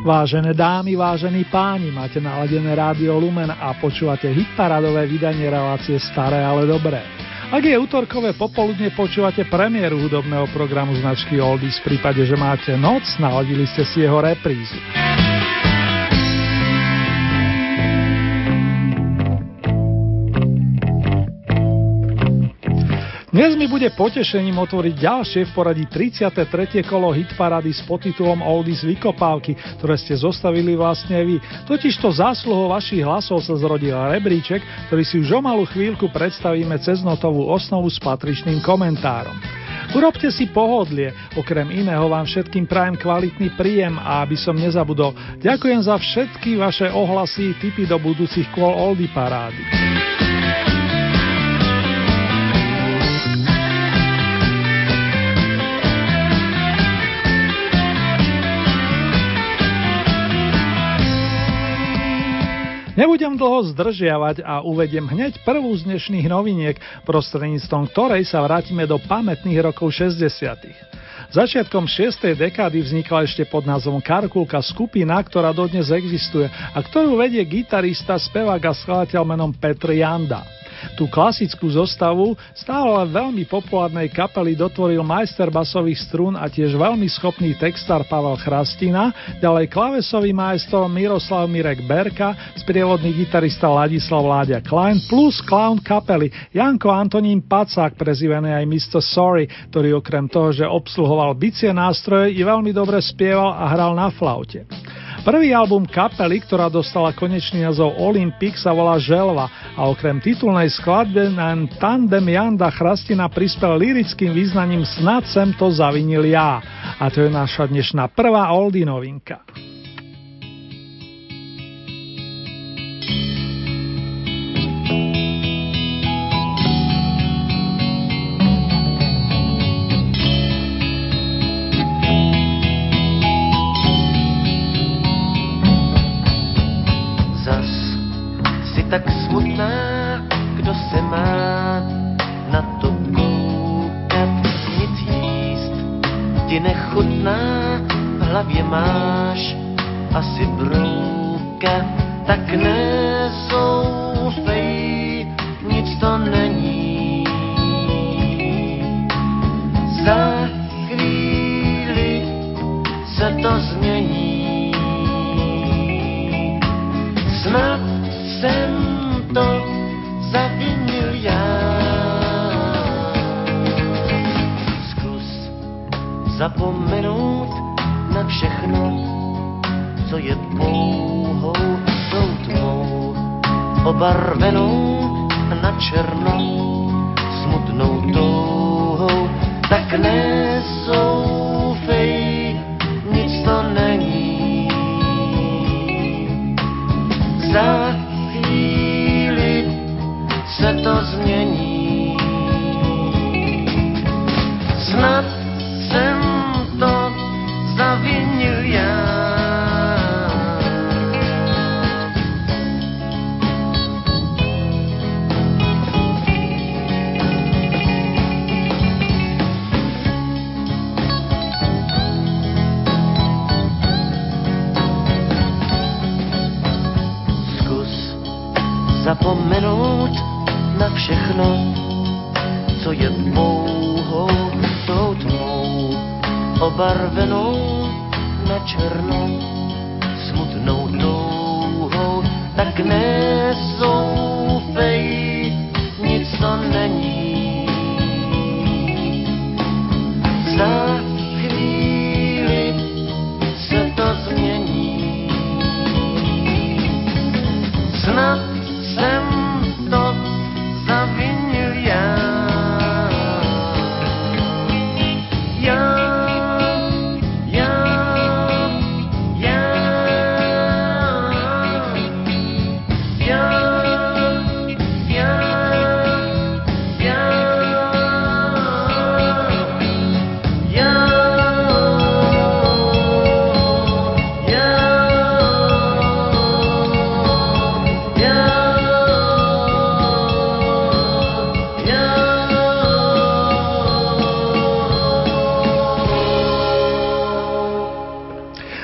Vážené dámy, vážení páni, máte naladené Rádio Lumen a počúvate hitparádové vydanie relácie Staré, ale dobré. Ak je utorkové popoludne, počúvate premiéru hudobného programu značky Oldies. V prípade, že máte noc, naladili ste si jeho reprízu. Dnes mi bude potešením otvoriť ďalšie v poradí 33. kolo hitparády s podtitulom Oldies vykopávky, ktoré ste zostavili vlastne vy. Totižto zásluhou vašich hlasov sa zrodil rebríček, ktorý si už o malú chvíľku predstavíme cez notovú osnovu s patričným komentárom. Urobte si pohodlie, okrem iného vám všetkým prajem kvalitný príjem a aby som nezabudol, ďakujem za všetky vaše ohlasy a tipy do budúcich kôl Oldie parády. Nebudem dlho zdržiavať a uvediem hneď prvú z dnešných noviniek, prostredníctvom ktorej sa vrátime do pamätných rokov 60. Začiatkom 6. dekády vznikla ešte pod názvom Karkulka skupina, ktorá dodnes existuje a ktorú vedie gitarista, spevák a skladateľ menom Petr Janda. Tú klasickú zostavu stále veľmi populárnej kapely dotvoril majster basových strún a tiež veľmi schopný textár Pavel Chrastina, ďalej klavesový majster Miroslav Mirek Berka, sprievodný gitarista Ladislav Láďa Klein plus clown kapely Janko Antonín Pacák, prezývaný aj Mr. Sorry, ktorý okrem toho, že obsluhoval bicie nástroje, i veľmi dobre spieval a hral na flaute. Prvý album kapely, ktorá dostala konečný názov Olympic, sa volá Želva a okrem titulnej skladby na tandem Janda Chrastina prispel lirickým význaním Snad sem to zavinil ja. A to je naša dnešná prvá oldie novinka.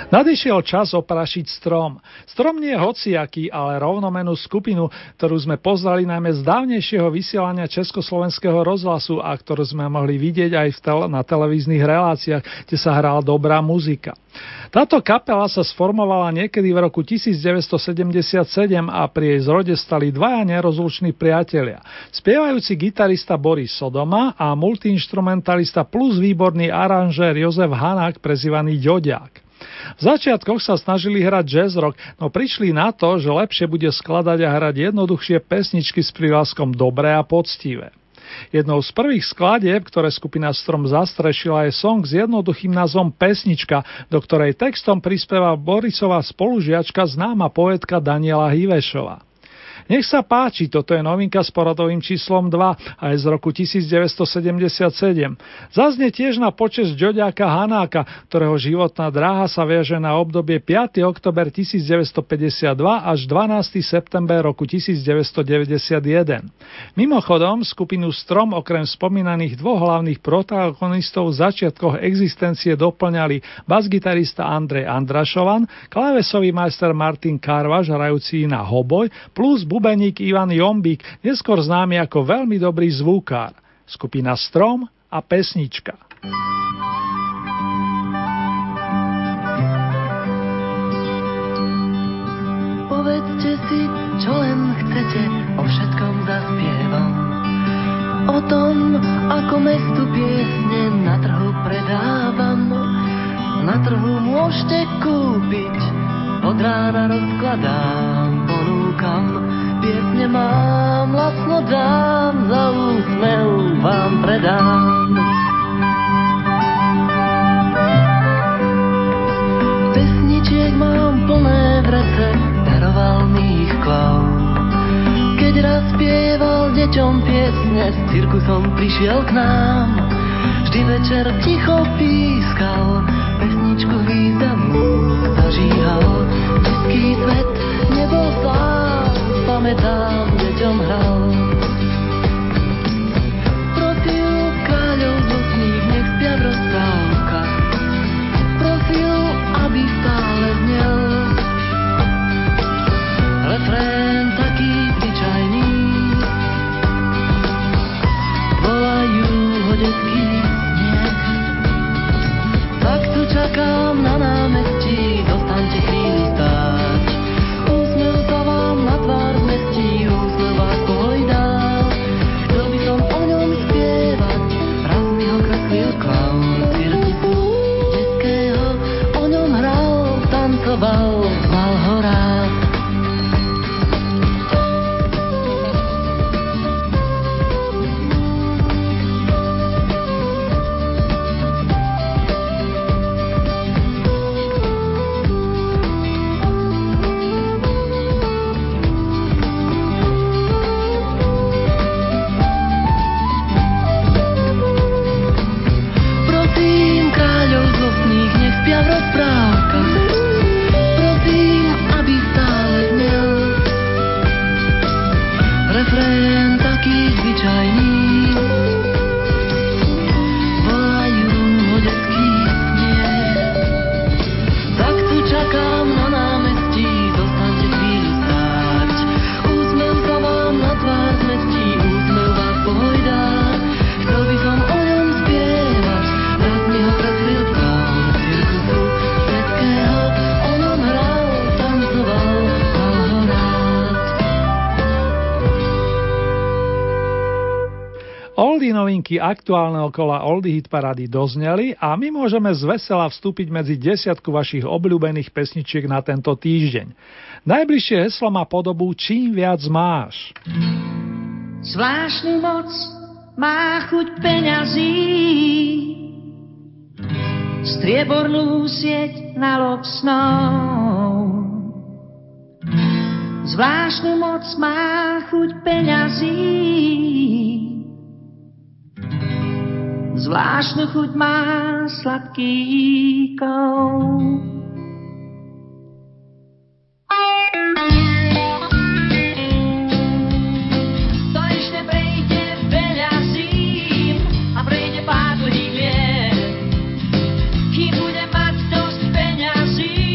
Nadišiel čas oprašiť Strom. Strom nie je hociaký, ale rovnomennú skupinu, ktorú sme poznali najmä z dávnejšieho vysielania Československého rozhlasu a ktorú sme mohli vidieť aj na televíznych reláciách, kde sa hrala dobrá muzika. Táto kapela sa sformovala niekedy v roku 1977 a pri jej zrode stali dvaja nerozluční priatelia. Spievajúci gitarista Boris Sodoma a multiinstrumentalista plus výborný aranžér Jozef Hanák, prezývaný Ďoďák. V začiatkoch sa snažili hrať jazz rock, no prišli na to, že lepšie bude skladať a hrať jednoduchšie pesničky s prívlaskom dobré a poctivé. Jednou z prvých skladieb, ktoré skupina Strom zastrešila, je song s jednoduchým názvom Pesnička, do ktorej textom prispeva Borisova spolužiačka, známa poetka Daniela Hivešová. Nech sa páči, toto je novinka s poradovým číslom 2 a je z roku 1977. Zaznie tiež na počesť Ďoďáka Hanáka, ktorého životná dráha sa viaže na obdobie 5. október 1952 až 12. september roku 1991. Mimochodom, skupinu Strom okrem spomínaných dvoch hlavných protagonistov v začiatkoch existencie doplňali basgitarista Andrej Andrašovan, klávesový majster Martin Karváš, hrajúci na hoboj, plus bubeník Ivan Jombik, neskôr známy ako veľmi dobrý zvukár. Skupina Strom a Pesnička. Povedzte si, čo len chcete, o všetkom zaspievam. O tom, ako mestu piesne na trhu predávam. Na trhu môžete kúpiť, od rána rozkladám, ponúkam. Piesne mám, lacno dám, za úsmev vám predám. Pesničiek mám plné vrece, daroval mi ich klav. Keď raz spieval deťom piesne, s cirkusom prišiel k nám. Vždy večer ticho pískal, pesničku významnú zažíhal. Český svet nebol sám, pamätám, deťom hral. Prosil kráľov zlotných, nech spia v rozprávkach. Prosil, aby stále znel refrén taký obyčajný. Volajú ho detský smiech. Tak tu čakám na námestí, dostaňte chvíľu stáť. Úsmev sa vám na tvár zmestí, úsmev vás pohoj dá. Chcel by som o ňom spievať, raz mi ho kreslil klaun. Cirkusu detského o ňom hral, tancoval, mal ho rád. Novinky aktuálneho kola Oldie Hit Parády dozneli a my môžeme z vesela vstúpiť medzi desiatku vašich obľúbených pesničiek na tento týždeň. Najbližšie heslo má podobu Čím viac máš. Zvláštnu moc má chuť peňazí, striebornú sieť na lob snov. Zvláštnu moc má chuť peňazí, zvláštnu chuť má sladký kov. To ešte prejde veľa zím a prejde pár dlhých liet, kým bude mať dosť peňazí.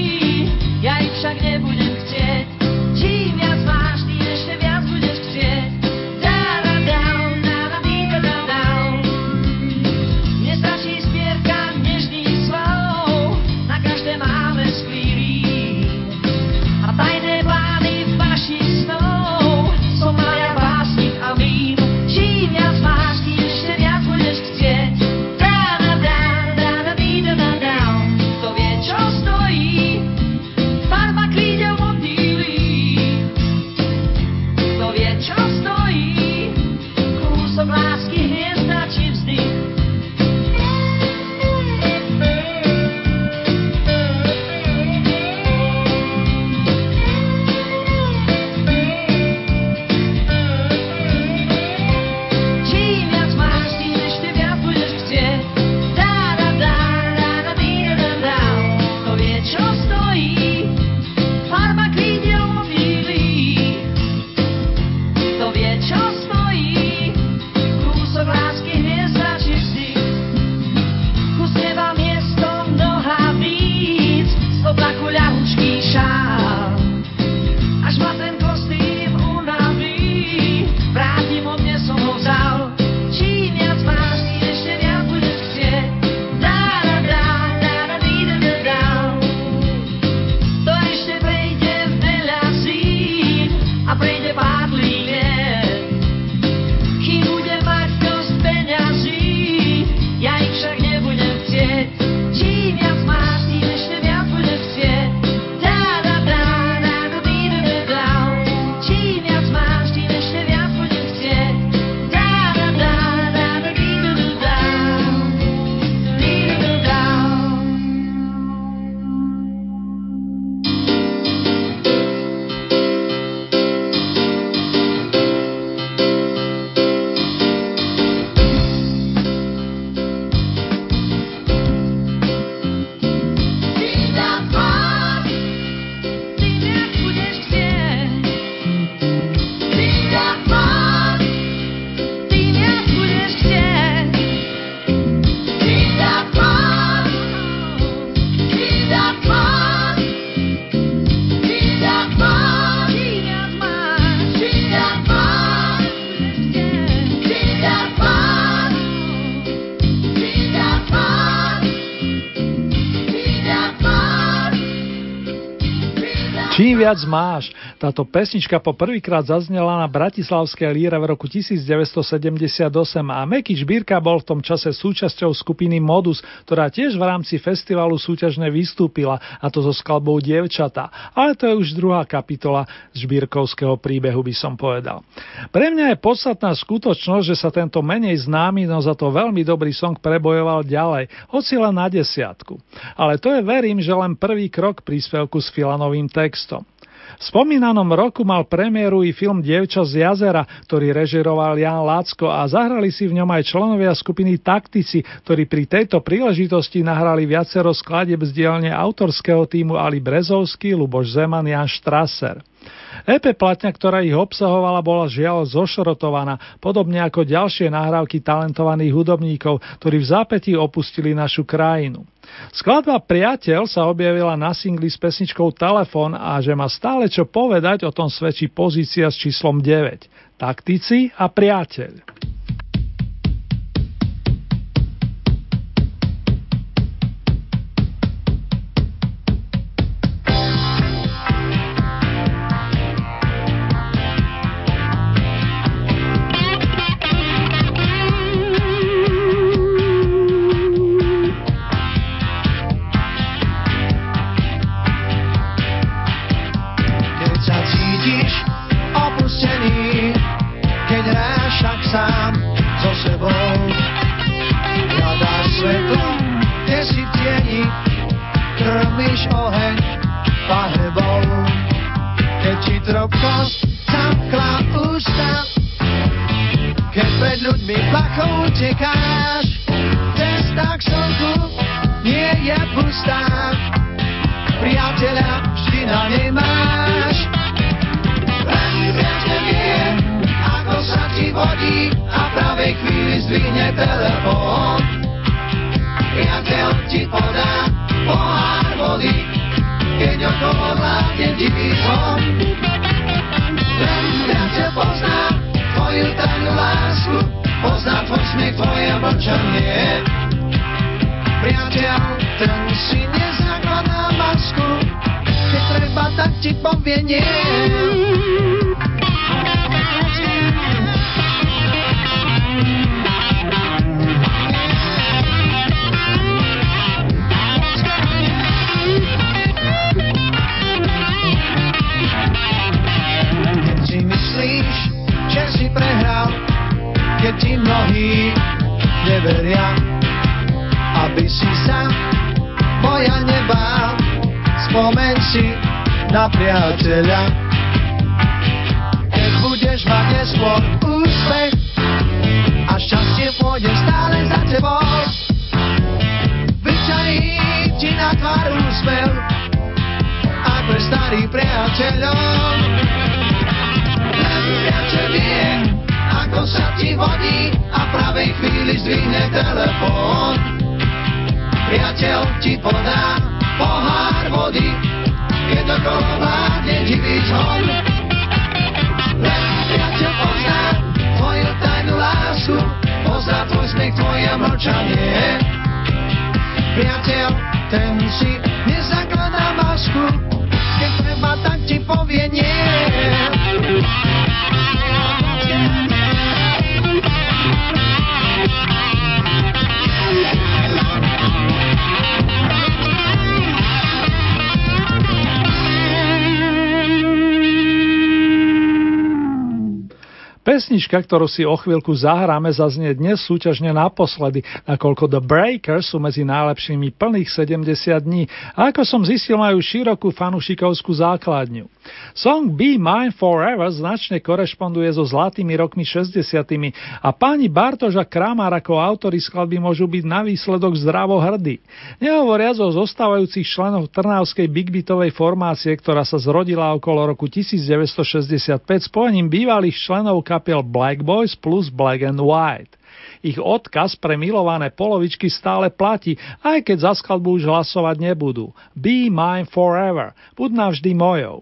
Čím viac máš? Táto pesnička po prvýkrát zaznela na Bratislavskej líre v roku 1978 a Meky Žbírka bol v tom čase súčasťou skupiny Modus, ktorá tiež v rámci festivalu súťažne vystúpila, a to so skladbou Dievčata. Ale to je už druhá kapitola z žbírkovského príbehu, by som povedal. Pre mňa je podstatná skutočnosť, že sa tento menej známy, no za to veľmi dobrý song prebojoval ďalej, hoci len na desiatku. Ale to je, verím, že len prvý krok príspevku s Filanovým textom. V spomínanom roku mal premiéru i film Dievča z jazera, ktorý režiroval Jan Lácko, a zahrali si v ňom aj členovia skupiny Taktici, ktorí pri tejto príležitosti nahrali viacero skladieb z dielne autorského tímu Ali Brezovský, Luboš Zeman, Jan Strasser. EP platňa, ktorá ich obsahovala, bola žiaľ zošrotovaná, podobne ako ďalšie nahrávky talentovaných hudobníkov, ktorí v zápätí opustili našu krajinu. Skladba Priateľ sa objavila na singli s pesničkou Telefón, a že má stále čo povedať, o tom svedčí pozícia s číslom 9. Taktici a Priateľ. Pesnička, ktorú si o chvíľku zahráme, zaznie dnes súťažne naposledy, nakoľko The Breakers sú medzi najlepšími plných 70 dní a ako som zistil, majú širokú fanúšikovskú základňu. Song Be Mine Forever značne korešponduje so zlatými rokmi 60 a páni Bartoš a Kramar ako autori skladby môžu byť na výsledok zdravo hrdí. Nehovoriac o zostávajúcich členov trnavskej bigbeatovej formácie, ktorá sa zrodila okolo roku 1965 spojením bývalých členov kapiel Black Boys plus Black and White. Ich odkaz pre milované polovičky stále platí, aj keď za skladbu už hlasovať nebudú. Be mine forever. Buď navždy mojou.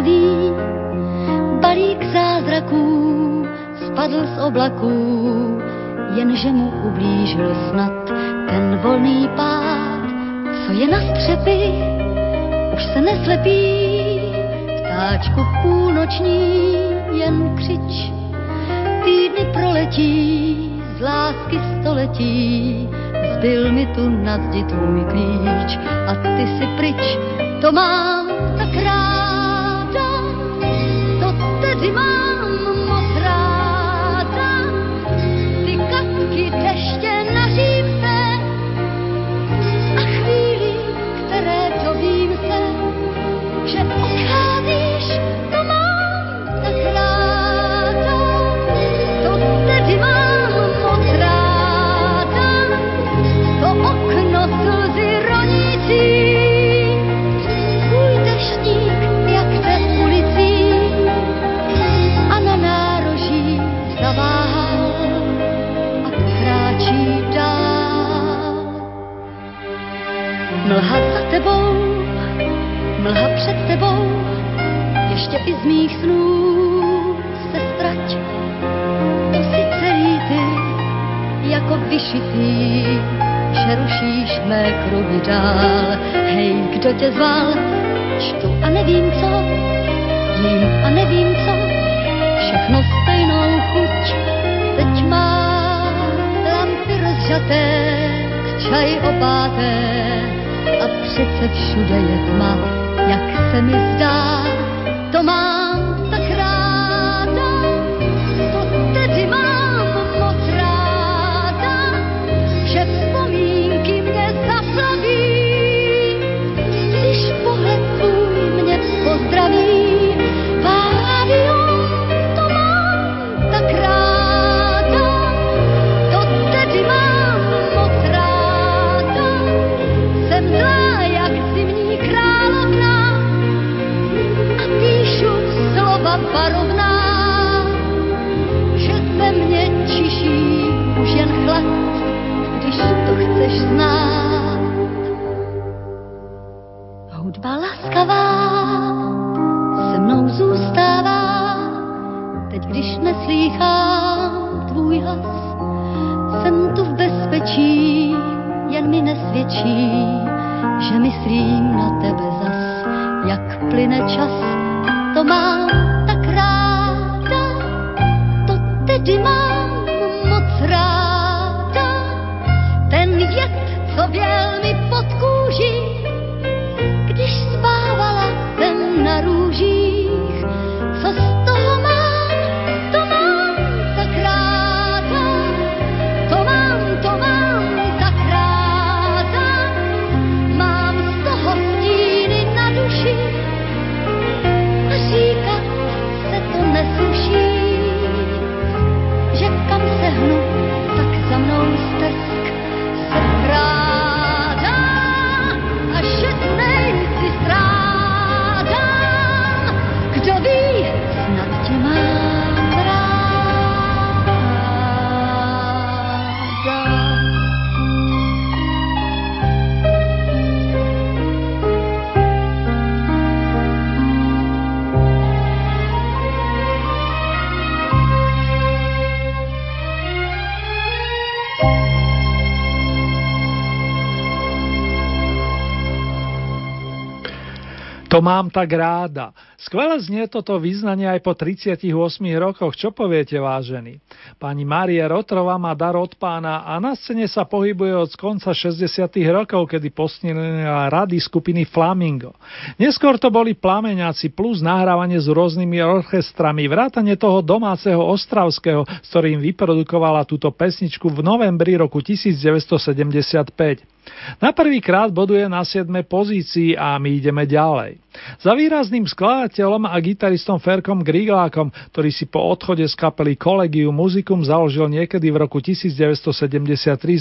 období. Balík zázraků spadl z oblaků, jenže mu ublížil snad ten volný pád. Co je na střepy, už se neslepí. Ptáčku půlnoční, jen křič. Týdny proletí, z lásky století. Zbyl mi tu na zdi tvůj klíč a ty si pryč. To mám tak ráda, to tedy mám moc ráda. Ty kapky deště na římce a chvíli, které dovím se, že odcházíš, to mám tak ráda, to tedy mám moc ráda. To okno slzy ronící, mlha za tebou, mlha před tebou, ještě i z mých snů se ztrať. To si celý ty, jako vyšitý, že rušíš mé kruhy dál. Hej, kdo tě zval? Čtu a nevím co, jím a nevím co, všechno stejnou chuť. Teď mám lampy rozřaté, čaj opáté. A přece všude je tma, jak se mi zdá, to mám tak ráda, to tedy mám moc ráda, že vzpomínky mě zaplaví, když pohled tvůj mě pozdraví. Varovná, že ve mně čiší už jen chlad, když to chceš znát. Hudba laskavá se mnou zůstává, teď když neslýchám tvůj hlas, jsem tu v bezpečí, jen mi nesvědčí, že myslím na tebe zas, jak plyne čas, to mám. Ty mám moc ráda, ten věd, co věl mi pod kůži, když spávala jsem na růžích, co z toho mám, to mám tak ráda, to mám tak ráda, mám z toho stíny na duši a říkat se to nesuší. Kam se hnu, tak za mnou stesk se krádá a šetnej si strádám. Kdo ví, snad tě mám ráda. To mám tak ráda. Skvelé znie toto vyznanie aj po 38 rokoch. Čo poviete, vážení? Pani Marie Rottrová má dar od pána a na scéne sa pohybuje od konca 60. rokov, kedy posnila rady skupiny Flamingo. Neskôr to boli Plameňáci plus nahrávanie s rôznymi orchestrami, vrátane toho domáceho ostravského, s ktorým vyprodukovala túto pesničku v novembri roku 1975. Na prvý krát boduje na 7. pozícii a my ideme ďalej. Za výrazným skladateľom a gitaristom Ferkom Griglákom, ktorý si po odchode z kapely Collegium Musicum založil niekedy v roku 1973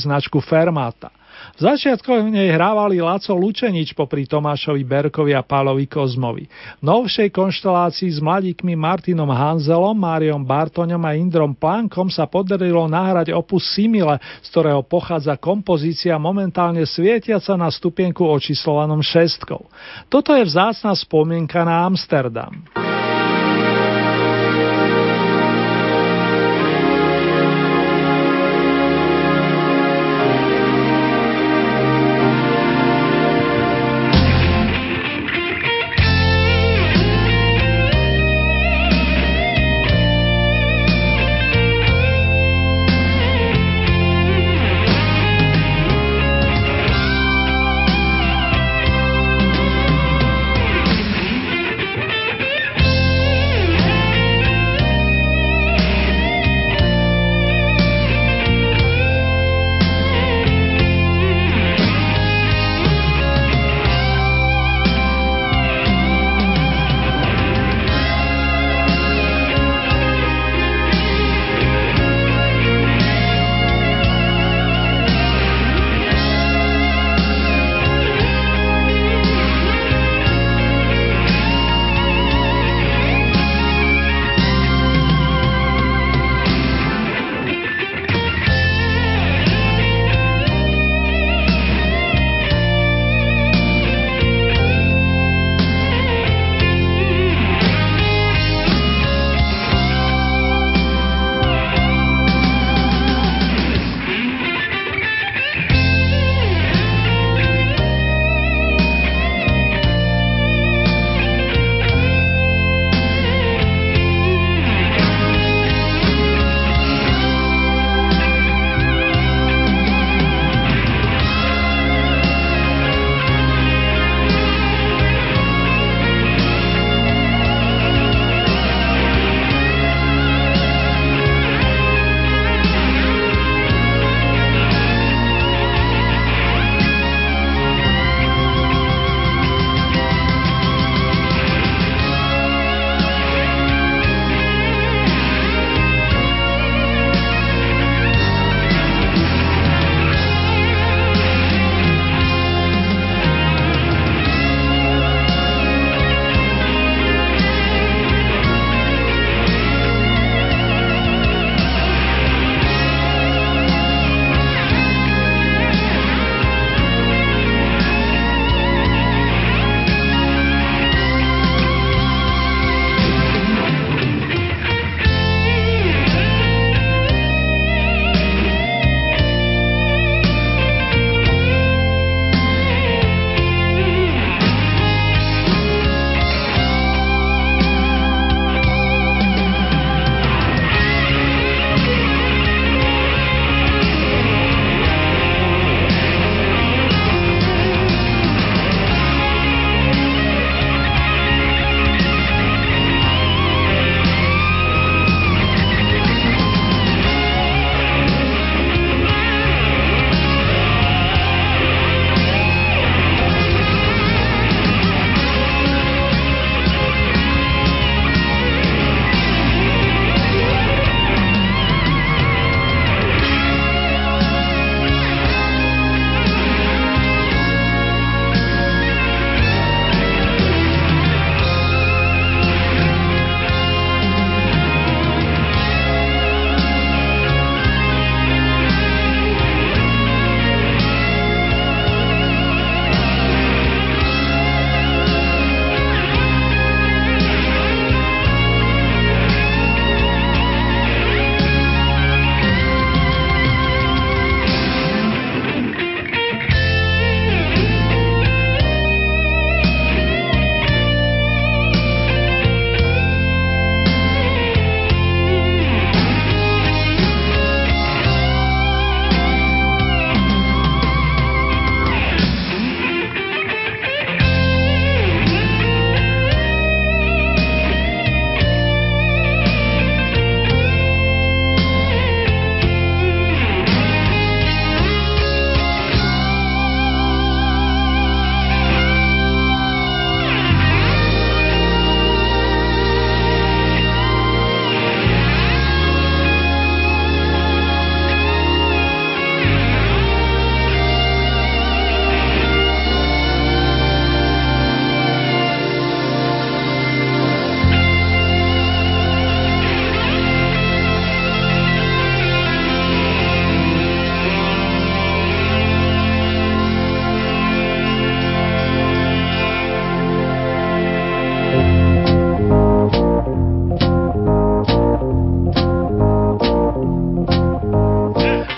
značku Fermata. V začiatkoch v nej hrávali Laco Lučenič popri Tomášovi Berkovi a Pálovi Kozmovi. V novšej konštelácii s mladíkmi Martinom Hanzelom, Máriom Bartoňom a Indrom Plánkom sa podarilo nahrať opus Simile, z ktorého pochádza kompozícia momentálne svietiaca na stupienku očíslovanom 6. Toto je vzácna spomienka na Amsterdam.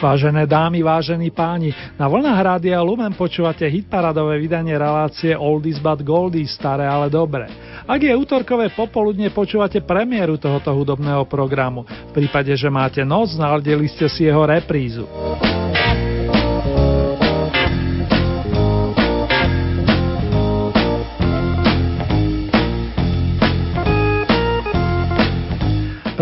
Vážené dámy, vážení páni, na vlnách Rádia Lumen počúvate hitparadové vydanie relácie Oldies but Goldies, staré ale dobré. Ak je utorkové popoludne, počúvate premiéru tohoto hudobného programu. V prípade, že máte noc, naladili ste si jeho reprízu.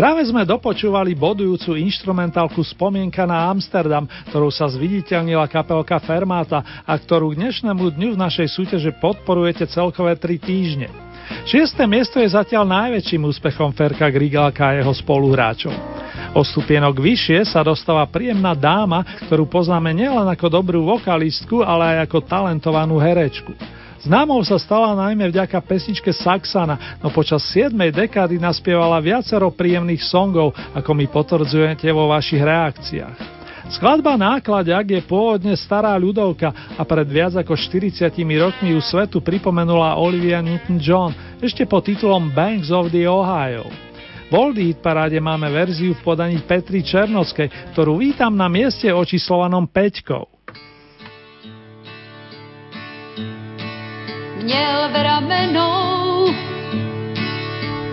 Práve sme dopočúvali bodujúcu inštrumentálku Spomienka na Amsterdam, ktorú sa zviditeľnila kapelka Fermata a ktorú k dnešnému dňu v našej súťaži podporujete celkové 3 týždne. 6. miesto je zatiaľ najväčším úspechom Ferka Grigláka a jeho spoluhráčov. O stupienok vyššie sa dostáva príjemná dáma, ktorú poznáme nielen ako dobrú vokalistku, ale aj ako talentovanú herečku. Známou sa stala najmä vďaka pesničke Saxana, no počas 7. dekády naspievala viacero príjemných songov, ako mi potvrdzujete vo vašich reakciách. Skladba Náklaďak je pôvodne stará ľudovka a pred viac ako 40 rokmi ju svetu pripomenula Olivia Newton-John ešte pod titulom Banks of the Ohio. V Oldie hitparáde máme verziu v podaní Petry Černovskej, ktorú vítam na mieste očíslovanom 5. Měl v ramenou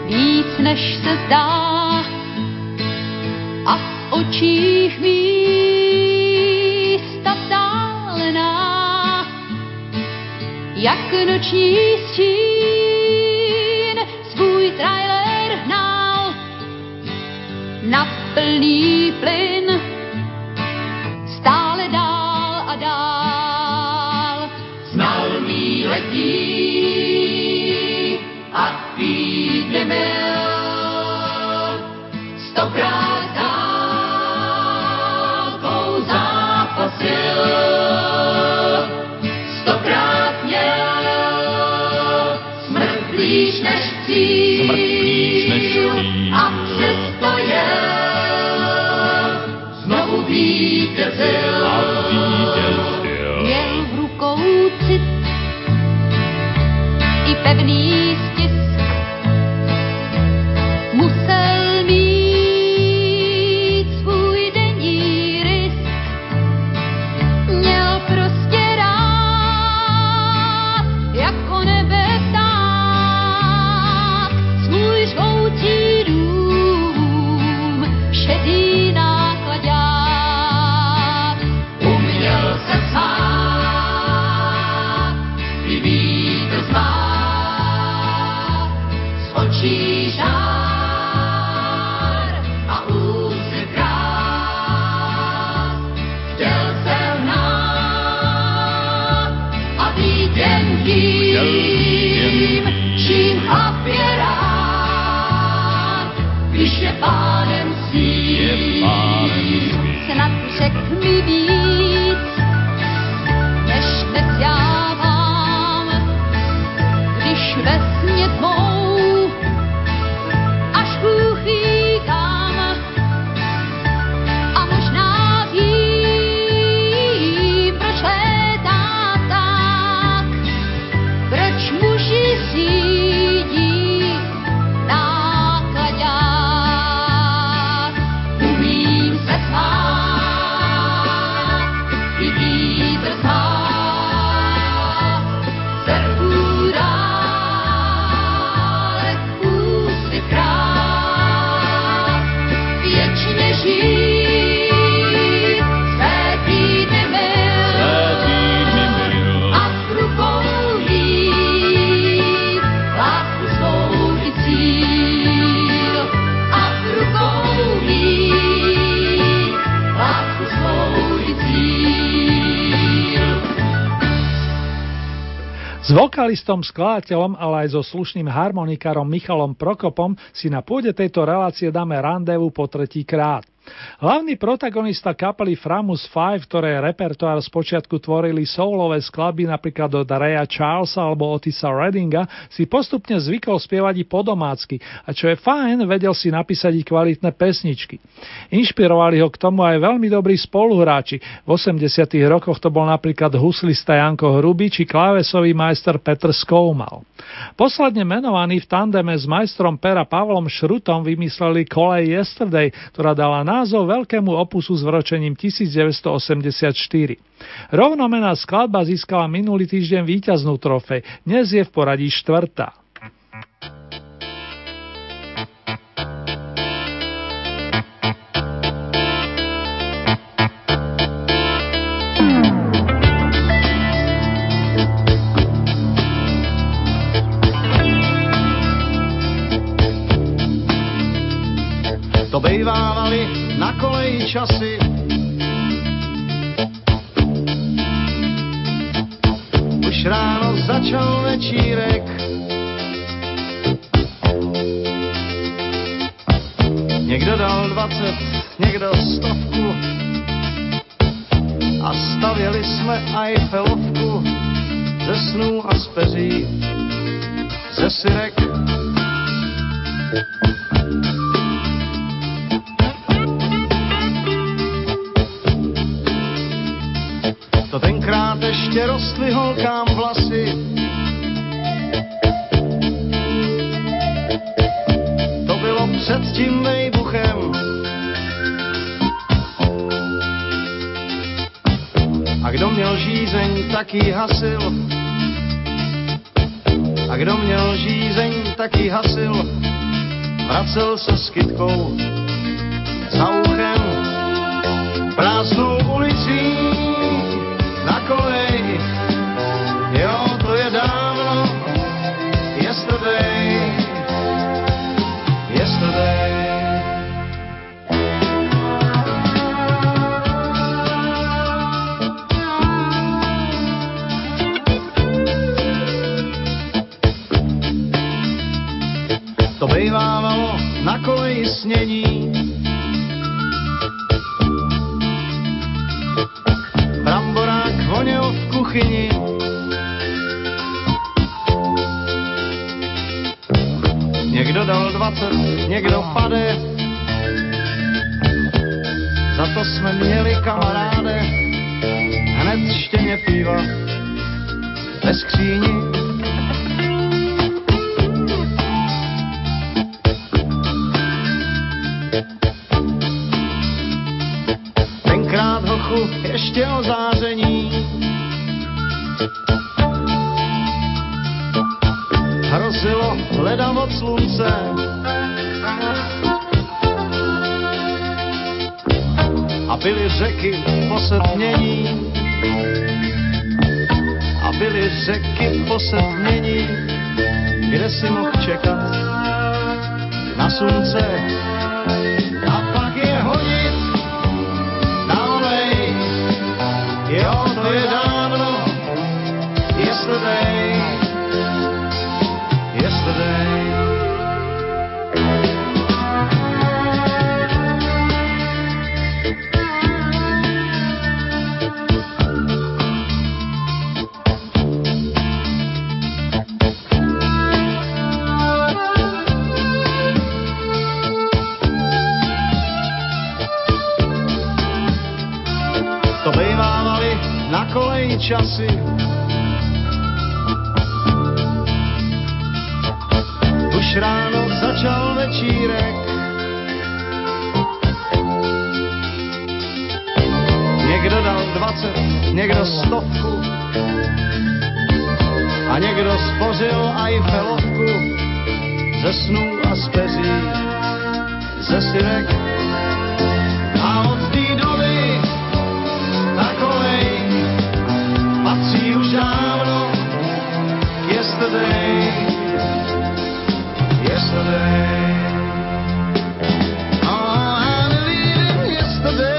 víc než se zdá a v očích místa vzdálená, jak noční stín svůj trailer hnal na plný plyn, stále dál a dál. Letí a týdne měl stokrát dálkou zápasil, stokrát měl smrt blíž než cíl a přesto jel znovu vítězil. Měl v rukou cit i pevný stisk, musel mít svůj denní risk, měl prostě rád jako nebe pták svůj žhoucí dům, šedý náklaďák. Uměl se smát i vítr zmát, očí žár a úzy krás, chtěl se hnát a být jen tím, čím chlap je rád, když je pánem svým. Snad řek mi víc, než dnes já vám, když ve sně tvou s vokalistom, skladateľom, ale aj so slušným harmonikárom Michalom Prokopom si na pôde tejto relácie dáme randevu po tretíkrát. Hlavný protagonista kapely Framus 5, ktoré repertoár spočiatku tvorili soulové skladby napríklad od Raya Charlesa alebo Otisa Reddinga, si postupne zvykol spievať i po domácky a čo je fajn, vedel si napísať i kvalitné pesničky. Inšpirovali ho k tomu aj veľmi dobrí spoluhráči. V 80. rokoch to bol napríklad huslista Janko Hrubý či klávesový majster Petr Skoumal. Posledne menovaní v tandeme s majstrom pera Pavlom Šrutom vymysleli Kolej Yesterday, ktorá dala na názov veľkému opusu s vročením 1984. Rovnomená skladba získala minulý týždeň víťaznú trofej, dnes je v poradí 4. To bejvávali na koleji časy, už ráno začal večírek. Někdo dal 20, někdo 100 a stavěli jsme Eiffelovku ze snů a z peří, ze syrek. To tenkrát ještě rostly holkám vlasy, to bylo před tím nejbuchem. A kdo měl žízeň, tak ji hasil. A kdo měl žízeň, tak ji hasil. Vracel se s kytkou za uchem, prázdnou ulicí. Na kolej, jo, to je dávno, yesterday, yesterday. To bejvávalo na koleji snění, v kuchyni. Někdo dal 20, někdo pade, za to jsme měli kamaráde, hned štěně piva ve skříni. Tenkrát hochu ještě o záření hrozilo leda od slunce. A byly řeky posednění. A byly řeky posednění, kde si mohl čekat na slunce. A pak je hodit na olej. Jo, to je dávno. Yesterday, yesterday. To bejvávali na koleji časy, už ráno začal večírek. Někdo dal 20, někdo 100 a někdo spořil Eiffelovku ze snů a z peří, ze syrek. A od té doby na kolej patří už dávno k yesterday. Yesterday, oh, I needed yesterday.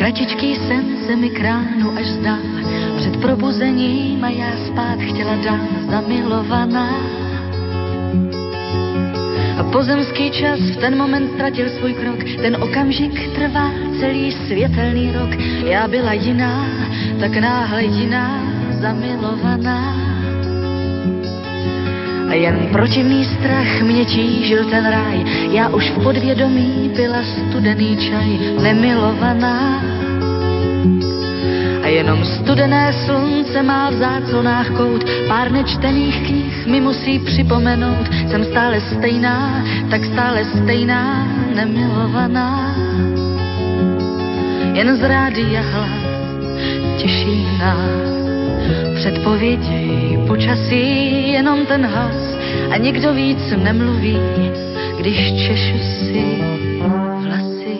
Kratičký sen se mi kránu až zdá, před probuzením a já spát chtěla dát zamilovaná. A pozemský čas v ten moment ztratil svůj krok, ten okamžik trvá celý světelný rok. Já byla jiná, tak náhle jiná, zamilovaná. A jen proti mý strach mě tížil ten ráj, já už v podvědomí byla studený čaj, nemilovaná. A jenom studené slunce má v záclonách kout, pár nečtených knih mi musí připomenout, jsem stále stejná, tak stále stejná, nemilovaná. Jen z rádia hlas těší nás, předpovědi počasí, jenom ten hlas a nikdo víc nemluví, když češu si vlasy.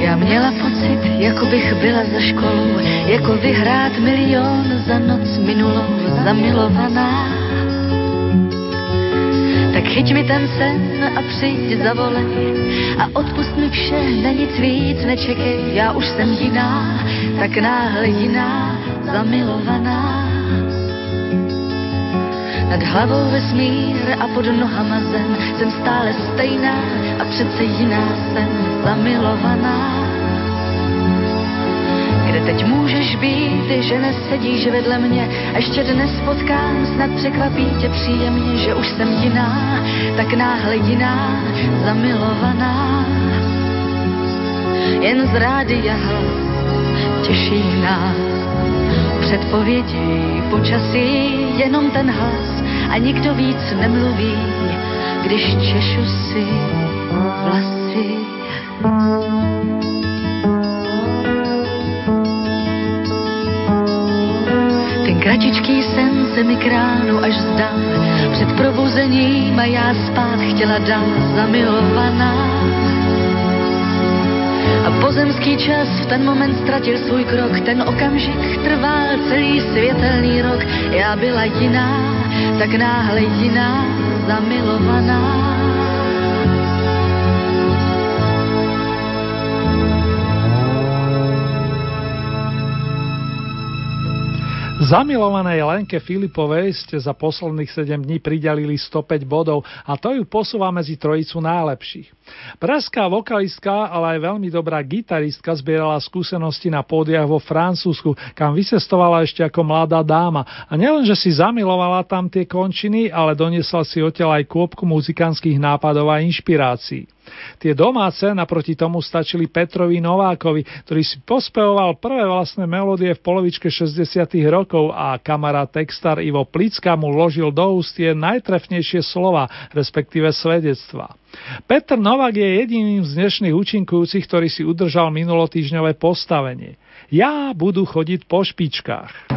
Já měla pocit, jako bych byla za školou, jako vyhrát milion za noc minulou, zamilovaná. Tak chyť mi ten sen a přijď zavolej a odpust mi vše, na nic víc nečekej, já už jsem jiná, tak náhle jiná, zamilovaná. Nad hlavou vesmír a pod nohama zem, jsem stále stejná a přece jiná jsem, zamilovaná. Kde teď můžeš být, že nesedíš vedle mě, a ještě dnes potkám, snad překvapí tě příjemně, že už jsem jiná, tak náhle jiná, zamilovaná. Jen z rádia hlas těší nás, předpovědi počasí, jenom ten hlas a nikdo víc nemluví, když češu si vlasy. Kratičký sen se mi kránu až zdá, před probuzením a já spát chtěla dál, zamilovaná. A pozemský čas v ten moment ztratil svůj krok, ten okamžik trval celý světelný rok. Já byla jiná, tak náhle jiná, zamilovaná. Zamilovanej Lenke Filipovej ste za posledných 7 dní pridelili 105 bodov a to ju posúva medzi trojicu najlepších. Pražská vokalistka, ale aj veľmi dobrá gitaristka zbierala skúsenosti na pódiach vo Francúzsku, kam vycestovala ešte ako mladá dáma. A nielenže si zamilovala tam tie končiny, ale doniesla si odtiaľ aj kôpku muzikantských nápadov a inšpirácií. Tie domáce naproti tomu stačili Petrovi Novákovi, ktorý si pospevoval prvé vlastné melódie v polovičke 60. rokov a kamarát textár Ivo Plicka mu vložil do úst tie najtrefnejšie slova, respektíve svedectvá. Petr Novák je jediným z dnešných účinkujúcich, ktorý si udržal minulotýžňové postavenie. Ja budu chodiť po špičkách.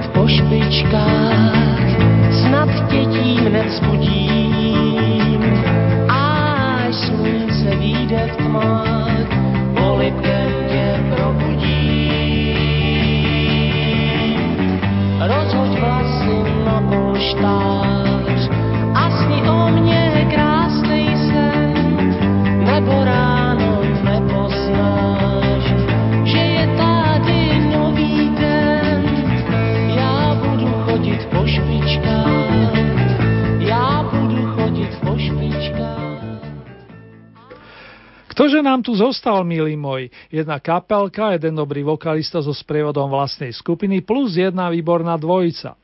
chodit po špičkách, snad tě tím nevzbudím. Až slunce vyjde v tmách, polibkem tě probudím. Rozhoď vlasy na polštář a sní o mně krásnej sen, nebo ráno nepoznáš, že je tady nový den. Já budu chodit po špičkách, já budu chodit po špičkách. Ktože nám tu zostal, milí moji? Jedna kapelka, jeden dobrý vokalista so sprievodom vlastnej skupiny plus jedna výborná dvojica.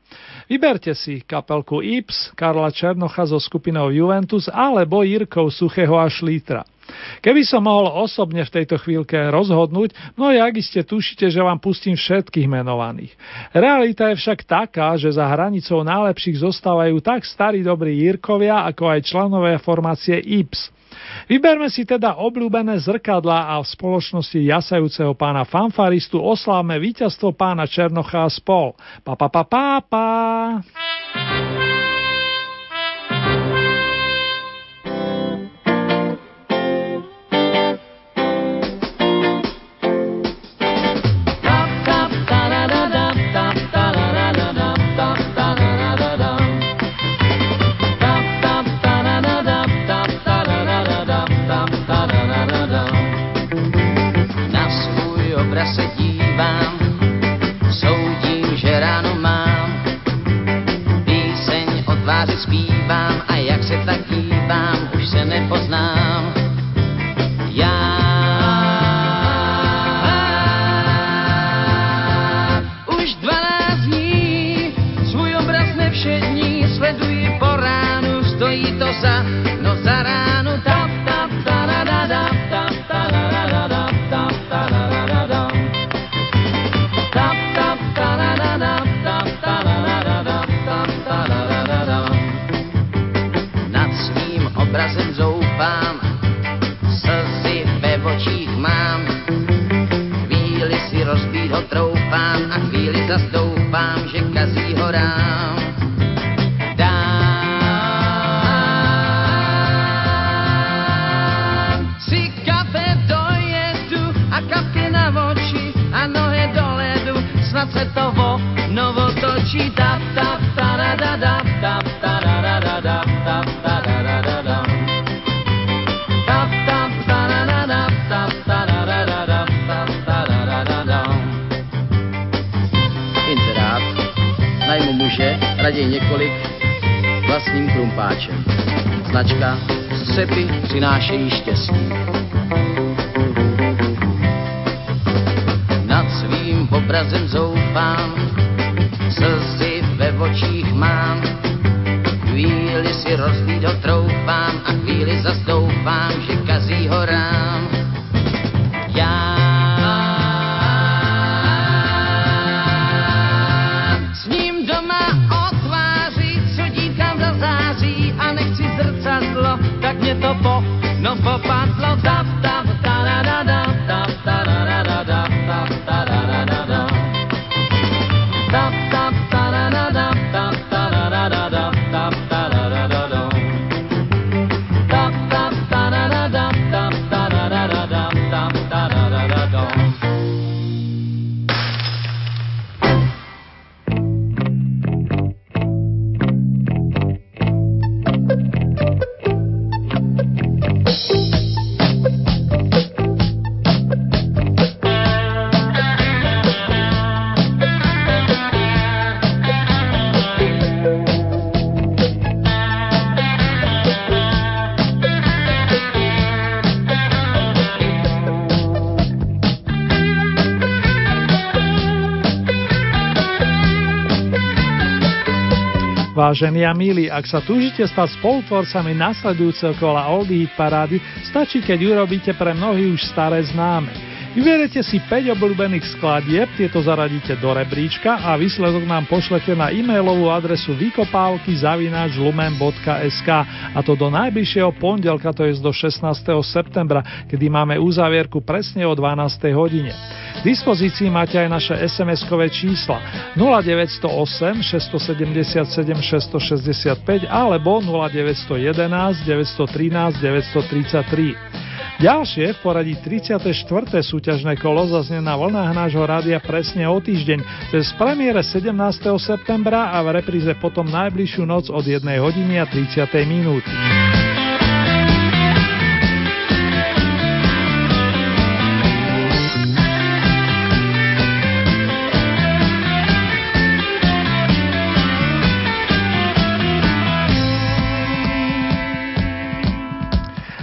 Vyberte si kapelku Ips, Karla Černocha so skupinou Juventus alebo Jirkov, Suchého a Šlítra. Keby som mohol osobne v tejto chvíľke rozhodnúť, no jak iste tušíte, že vám pustím všetkých menovaných. Realita je však taká, že za hranicou najlepších zostávajú tak starí dobrí Jirkovia, ako aj členové formácie Ips. Vyberme si teda obľúbené zrkadlá a v spoločnosti jasajúceho pána fanfaristu oslávme víťazstvo pána Černocha a spol. Pa pa pa pa pa. Zpívám a jak se tak dívám, už se nepoznám. Já už 12 dní svůj obraz nevšední sleduji po ránu, stojí to za noc za ránu. Tap, tap, taradadam, tap, taradadam, tap, taradadam. Tap, tap, taradadam, tap, taradadam, tap, taradadam. Obrazem zoufám, slzy ve očích mám, chvíli si rozbít ho troufám a chvíli zastoupám, že kazí ho rám. Dám si kafe dojedu a kapky na oči a nohy doledu, snad se to o novo točí. Tap, tap, taradadap, tap, taradadap, tap, taradadap. Najmu muže, raději několik, vlastním krumpáčem. Značka střepy přinášejí štěstí. Nad svým obrazem zoufám, slzy ve očích mám, chvíli si rozbít ho troufám a chvíli zastoupám, že kazí ho rám. Já tak mě to po, no popadlo. Tap, tap, taradada, tap, taradada, tap, taradada. Tap, tap, taradada, tap, taradada, tap, taradada. Tap, tap, taradada, tap, taradada, tap, taradada. Vážení a milí, ak sa túžite stať spolutvorcami nasledujúceho kola Oldies parády, stačí, keď urobíte pre mnohých už staré známe. Vyberete si 5 obľúbených skladieb, tieto zaradíte do rebríčka a výsledok nám pošlete na e-mailovú adresu vykopavky@lumen.sk, a to do najbližšieho pondelka, to je do 16. septembra, kedy máme uzavierku presne o 12. hodine. V dispozícii máte aj naše SMS-kové čísla 0908 677 665 alebo 0911 913 933. Ďalšie v poradí 34. súťažné kolo zaznie na vlnách nášho rádia presne o týždeň, cez premiére 17. septembra a v repríze potom najbližšiu noc od 1:30.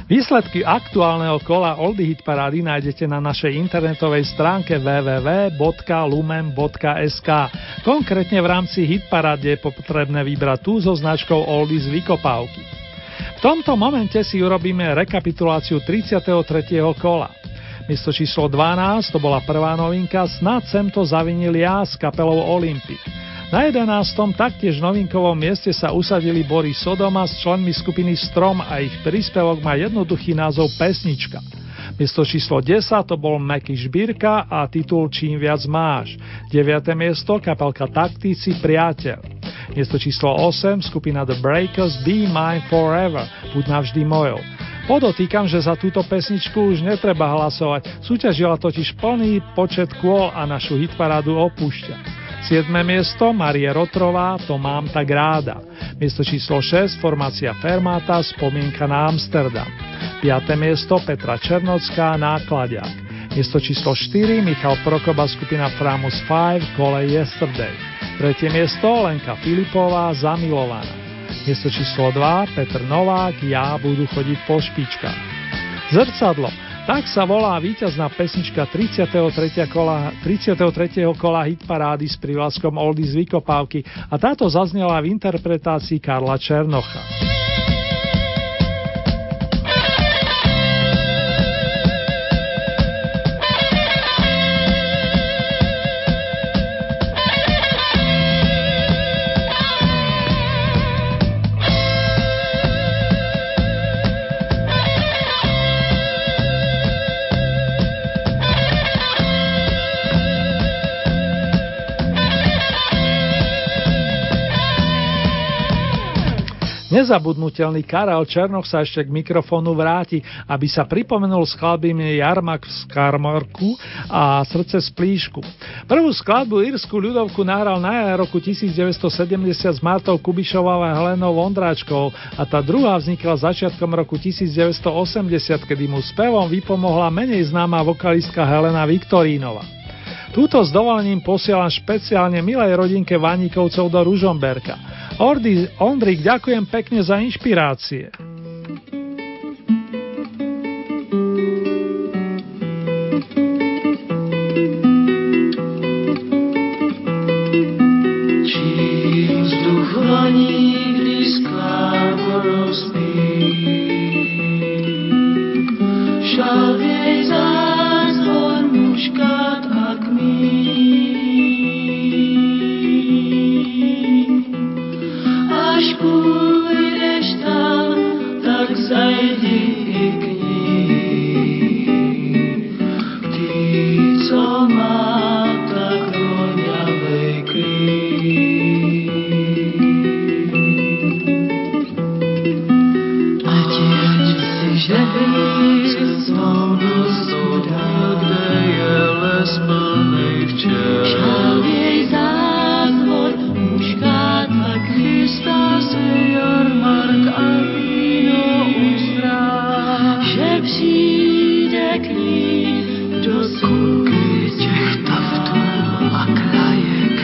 Výsledky aktuálneho kola Oldy Hit Parády nájdete na našej internetovej stránke www.lumen.sk. Konkrétne v rámci Hit Parády je potrebné vybrať tú so značkou Oldies z vykopávky. V tomto momente si urobíme rekapituláciu 33. kola. Miesto číslo 12 to bola prvá novinka Snad sem to zavinil ja s kapelou Olympic. Na 11. taktiež novinkovom mieste sa usadili Boris Sodoma s členmi skupiny Strom a ich príspevok má jednoduchý názov Pesnička. Miesto číslo 10 to bol Meky Žbírka a titul Čím viac máš. 9. miesto kapelka Taktici Priateľ. Miesto číslo 8 skupina The Breakers Be Mine Forever, buď navždy mojou. Podotýkam, že za túto pesničku už netreba hlasovať, súťažila totiž plný počet kôl a našu hitparádu opúšťa. 7. miesto Marie Rottrová, To mám tak ráda. Miesto číslo 6 formácia Fermata, Spomienka na Amsterdam. 5. miesto Petra Černocká, Nákladiak. Miesto číslo 4 Michal Prokoba, skupina Framus 5, Gole Yesterday. 3. miesto Lenka Filipová, Zamilovaná. Miesto číslo 2 Petr Novák, Ja budu chodiť po špičkách. Zrcadlo. Tak sa volá víťazná pesnička 33. kola hitparády s prívlaskom Oldies z vykopávky a táto zaznela v interpretácii Karla Černocha. Nezabudnutelný Karel Černoch sa ešte k mikrofónu vráti, aby sa pripomenul skladbami Jarmak v Skarmorku a Srdce z plíšku. Prvú skladbu Írsku ľudovku nahral na jar roku 1970 s Martou Kubišovou a Helenou Vondráčkou a tá druhá vznikla začiatkom roku 1980, kedy mu spevom vypomohla menej známa vokalistka Helena Viktorínova. Túto s dovolením posielam špeciálne milej rodinke Vaníkovcov do Ružomberka. Ondrik, ďakujem pekne za inšpirácie. Čím vzduch voní, když skávo rozpí, šalvěj zázvor muškát a kmín. Až půjdeš tam, tak zajdi i k ní. Ty, co má tak voňavej klín. Ať si želí svou nosu dál, kde je les plnej včel. Šalvěj zázvor, muška tak lístá. Jarmark a víno uzdrá, že přijde k ní do zvuky těch taftů a krajek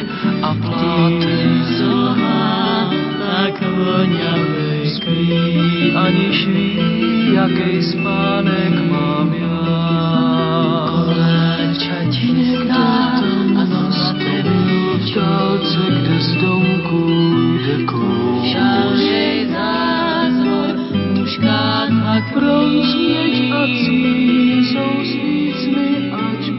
a plátek. Co má tak voňavej klín, aniž ví, jaký spánek mám já. Koléča ti nedá a nos tebí vtáce, kde z domku jde kůž. Ať pro úsměch a cíl jsou svícny a čas.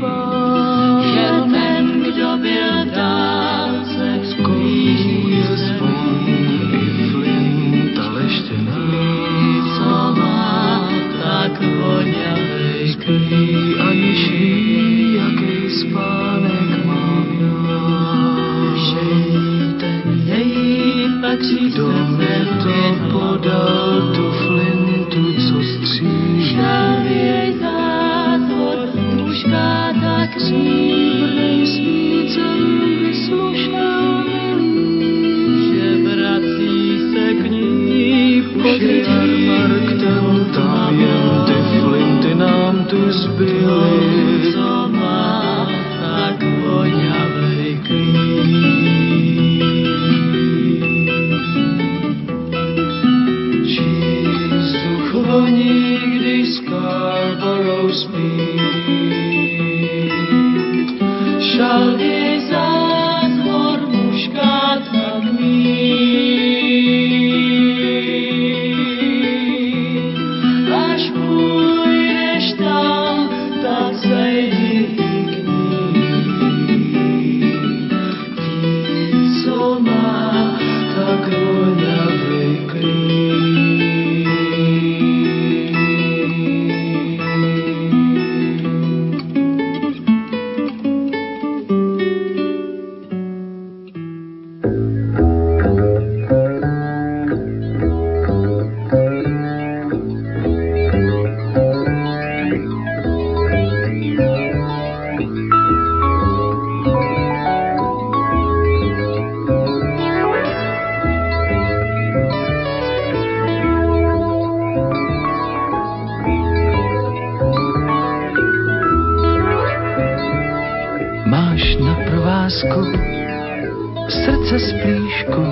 srdce z plíšku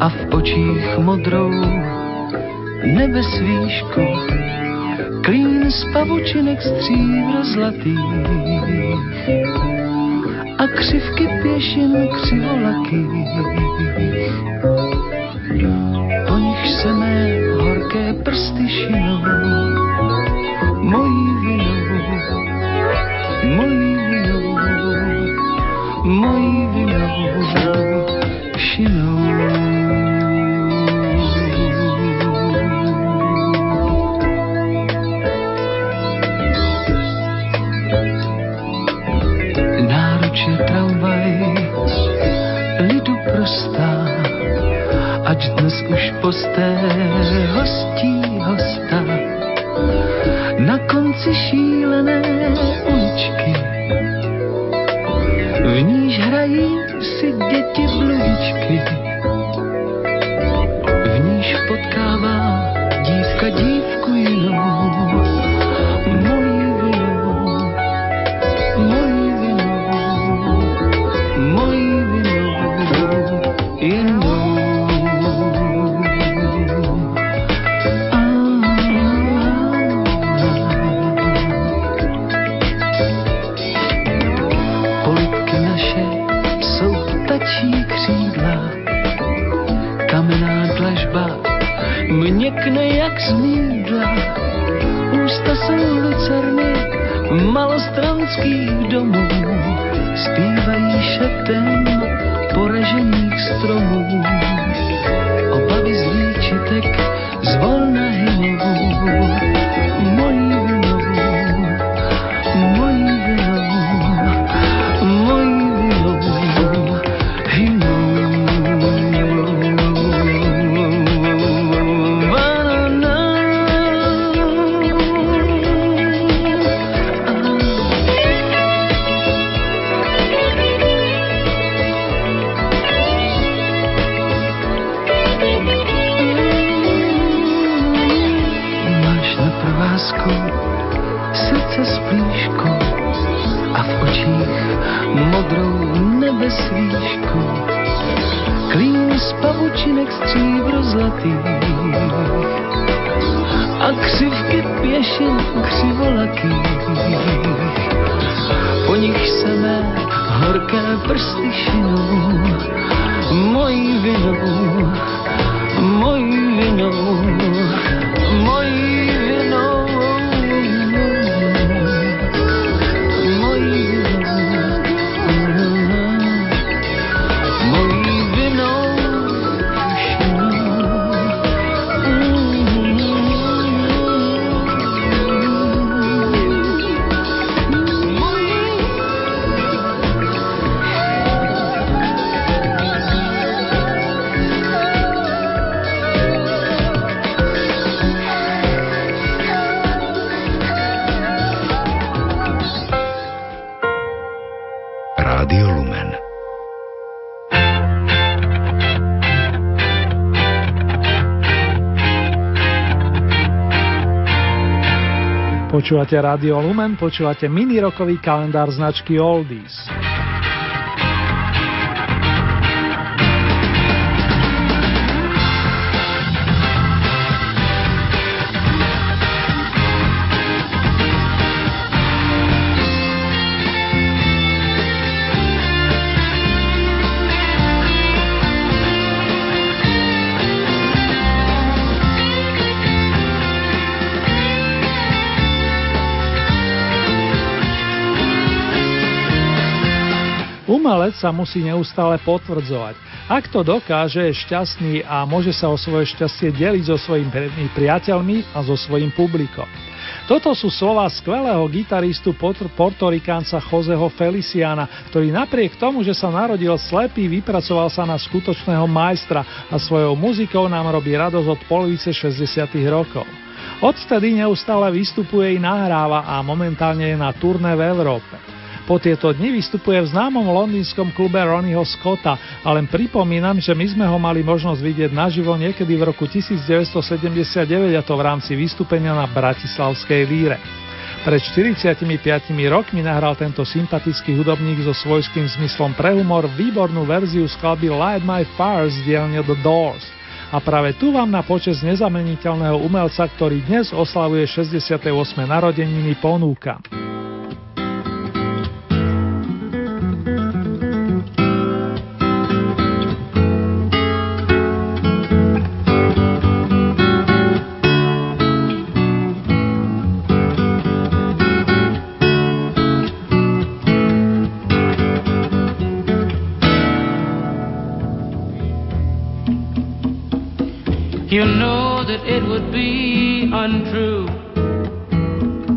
a v očích modrou nebe s výšku, klín z pavučinek stříbr zlatých a křivky pěšin křivolakých. Po nich se mé horké prsty šinou, mojí vinou, mojí vinou, mojí vinou šinou. Náručie tramvaj, lidu prostá, ať dnes už posté hostí hosta. Na konci šílené uličky, v níž hrají si děti bludičky, v níž potkává dívka dívku jinou. Mojí vinou, mojí vinou, mojí vinou jinou. Měkne jak zmídla, ústa jsou lucerny malostranských domů, zpívají šeptem poražených stromů, obavy z výčitek zvolna hynou. Mojí vinou, mojí vinou, mojí vinou hynou. Klín z pavučinek stříbro zlatých a křivky pěšin křivolakých. Po nich se mé horké prsty šinou, mojí vinou, mojí vinou, mojí vinou. Počúvate Rádio Lumen, počúvate minirokový kalendár značky Oldies. Umelec sa musí neustále potvrdzovať. Ak to dokáže, je šťastný a môže sa o svoje šťastie deliť so svojimi priateľmi a so svojím publikom. Toto sú slová skvelého gitaristu portorikánca Joseho Feliciana, ktorý napriek tomu, že sa narodil slepý, vypracoval sa na skutočného majstra a svojou muzikou nám robí radosť od polovice 60. rokov. Odtedy neustále vystupuje i nahráva a momentálne je na turné v Európe. Po tieto dni vystupuje v známom londýnskom klube Ronnieho Scotta a len pripomínam, že my sme ho mali možnosť vidieť naživo niekedy v roku 1979 a to v rámci vystúpenia na Bratislavskej líre. Pred 45 rokmi nahral tento sympatický hudobník so svojským zmyslom pre humor výbornú verziu skladby Light My Fire z dielne The Doors. A práve tu vám na počesť nezameniteľného umelca, ktorý dnes oslavuje 68. narodeniny, ponúkam. You know that it would be untrue.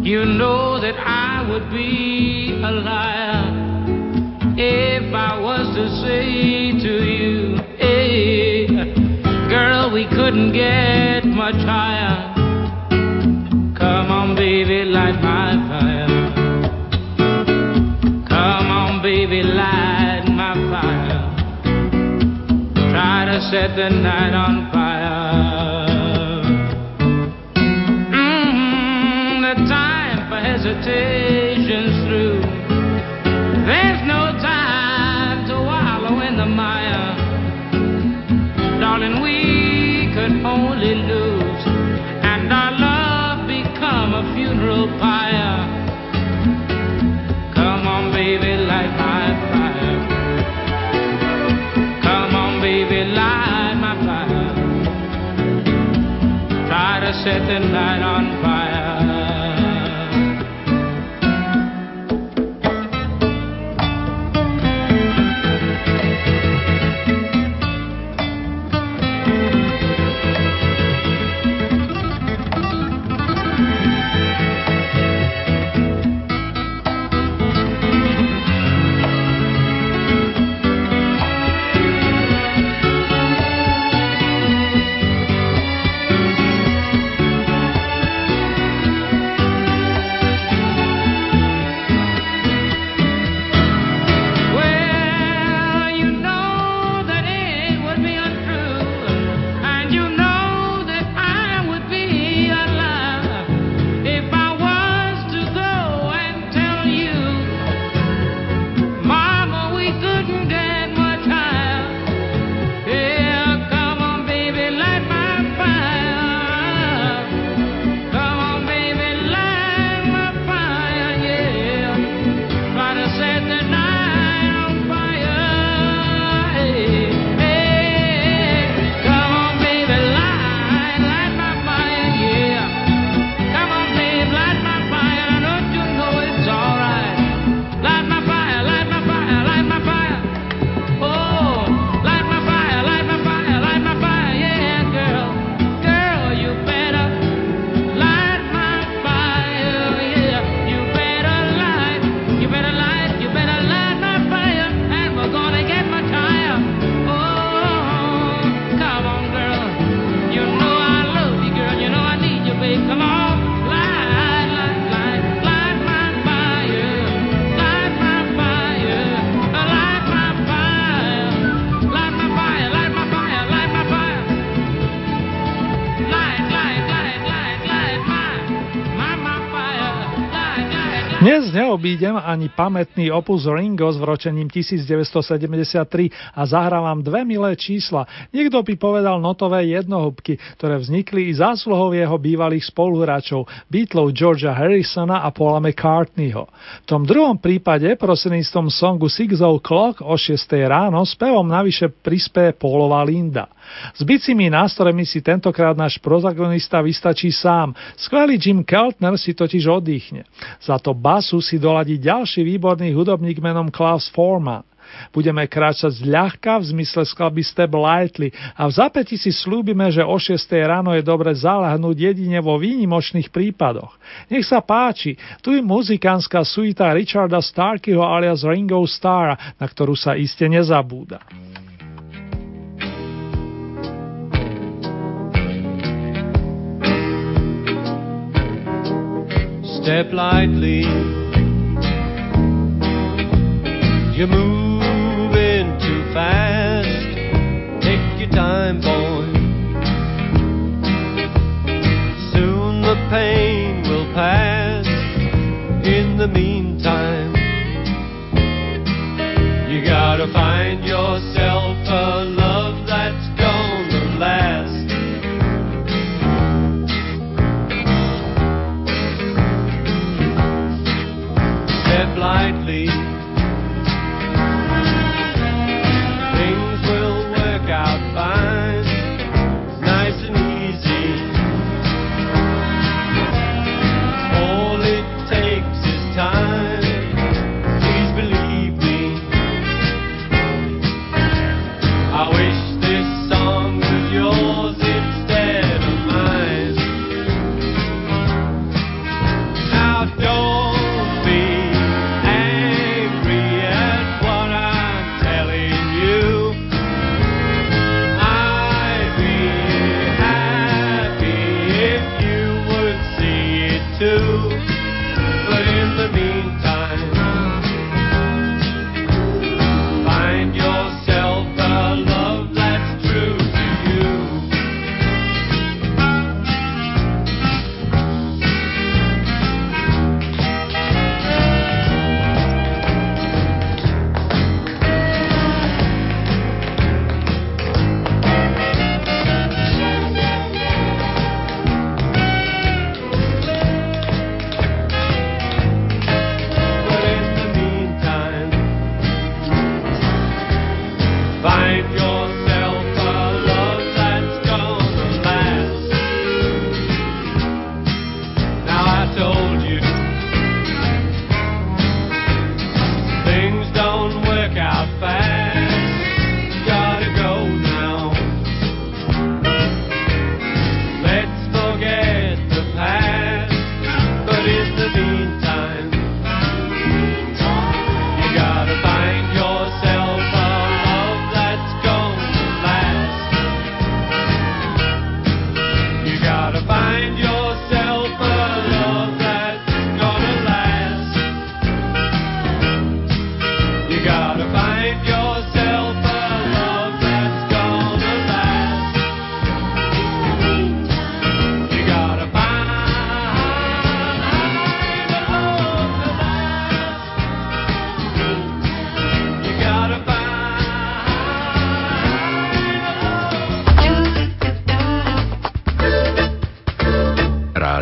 You know that I would be a liar if I was to say to you, hey, girl, we couldn't get much higher. Come on, baby, light my fire. Come on, baby, light my fire. Try to set the night on fire. Hesitation's through. There's no time to wallow in the mire. Darling, we could only lose, and our love become a funeral pyre. Come on, baby, light my fire. Come on, baby, light my fire. Try to set the night on fire. Neobídem ani pamätný opus Ringo s vročením 1973 a zahrávam dve milé čísla. Niekto by povedal notové jednohúbky, ktoré vznikli i zásluhou jeho bývalých spoluhráčov, Beatlov Georgea Harrisona a Paula McCartneyho. V tom druhom prípade prostredníctvom songu Six O'Clock o 6 ráno spevom navyše prispeje Paulova Linda. S bicími nástrojmi si tentokrát náš protagonista vystačí sám. Skvelý Jim Keltner si totiž oddychne. Za to basu si doladí ďalší výborný hudobník menom Klaus Forman. Budeme kráčať zľahka v zmysle skladby Step Lightly a v zapäti si slúbime, že o 6 ráno je dobre zalahnúť jedine vo výnimočných prípadoch. Nech sa páči, tu je muzikánska suita Richarda Starkeyho alias Ringo Starra, na ktorú sa iste nezabúda. Step lightly, you're moving too fast, take your time, boy, soon the pain will pass,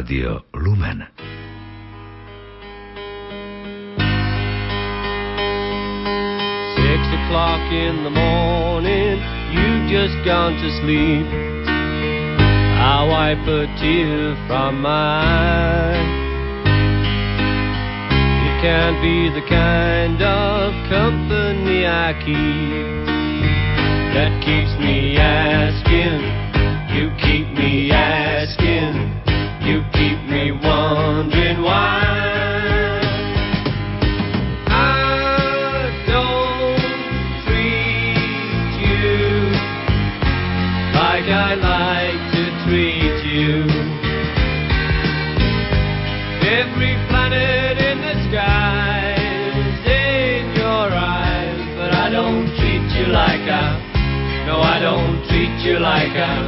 Rádio Lumen. O'clock in the morning, you've just gone to sleep. I wipe a tear from my eye. You can't be the kind of company I keep. That keeps me asking, you keep me asking, you keep me wondering why. I like to treat you. Every planet in the sky is in your eyes, but I don't treat you like I. No, I don't treat you like I.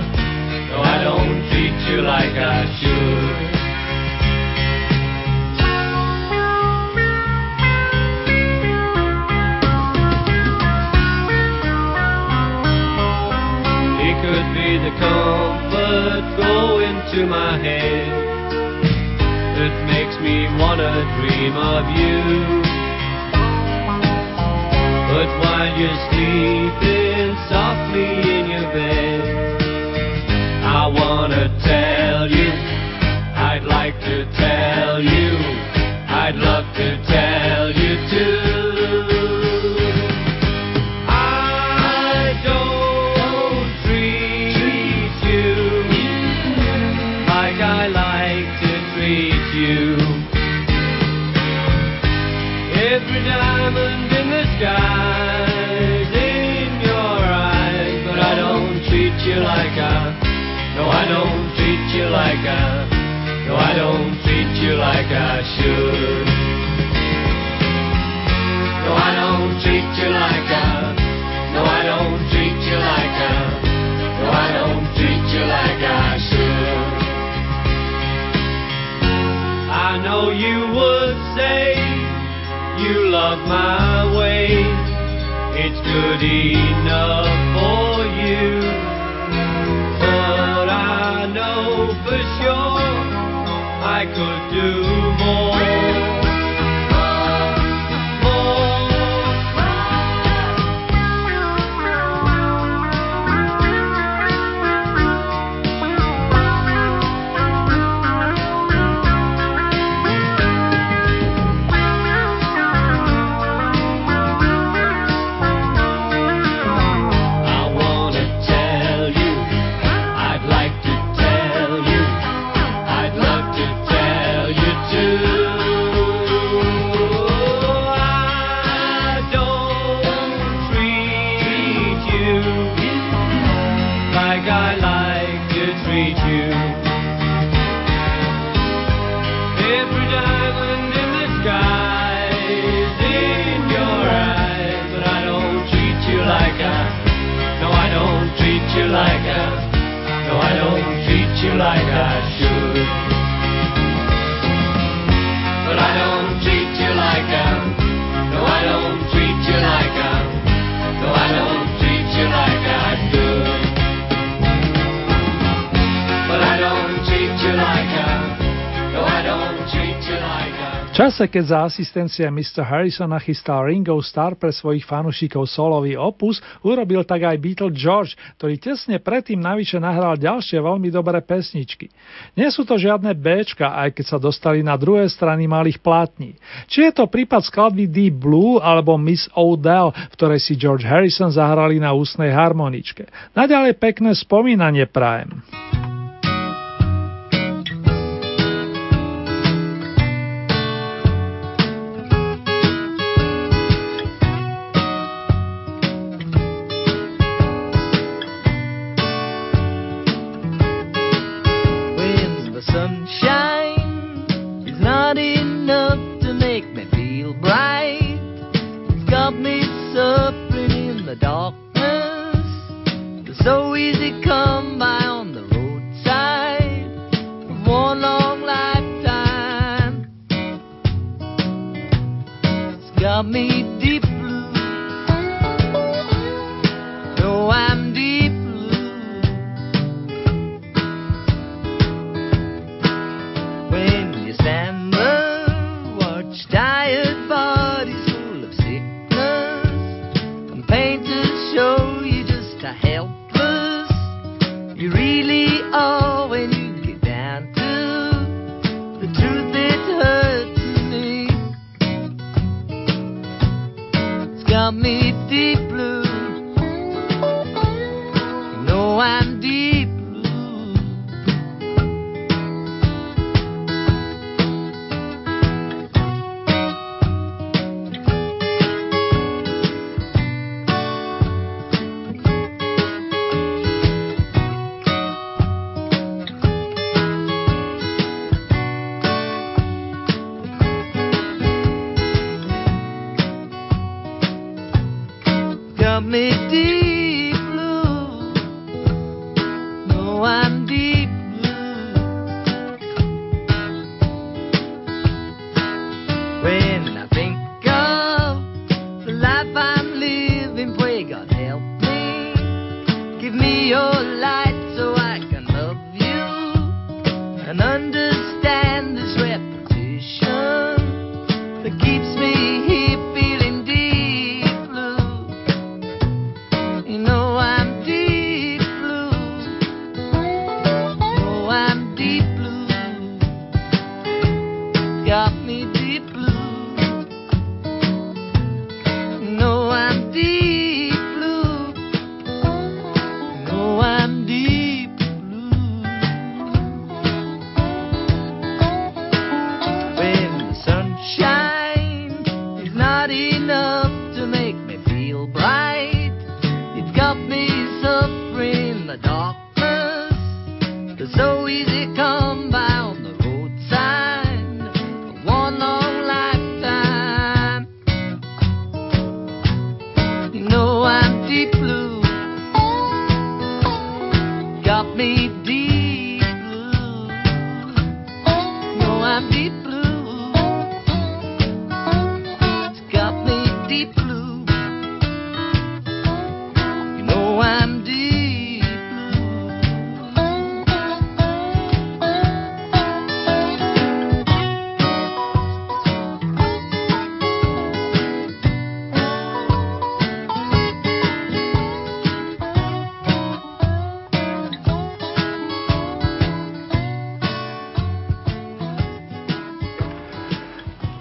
No, I don't treat you like I should. Could be the comfort going to my head that makes me wanna dream of you. But while you're sleeping softly in your bed, I wanna tell you, I'd like to tell you, I'd love to tell you too. Skies in your eyes, but I don't treat you like I. No, I don't treat you like I. No, I don't treat you like I should. No, I don't treat you like I. No, I don't treat you like I. No, I don't treat you like I should. I know you would say you love my way, it's good enough for you. But I know for sure I could do čase, keď za asistencia Mr. Harrisona chystal Ringo Starr pre svojich fanúšikov solový opus, urobil tak aj Beatle George, ktorý tesne predtým navyše nahral ďalšie veľmi dobré pesničky. Nie sú to žiadne béčka, aj keď sa dostali na druhé strany malých plátní. Či je to prípad skladby Deep Blue alebo Miss O'Dell, v ktorej si George Harrison zahrali na ústnej harmoničke. Naďalej pekné spomínanie prajem. to helpless you really are when you get down to the truth that hurts me. It's got me deep blue. You know I'm deep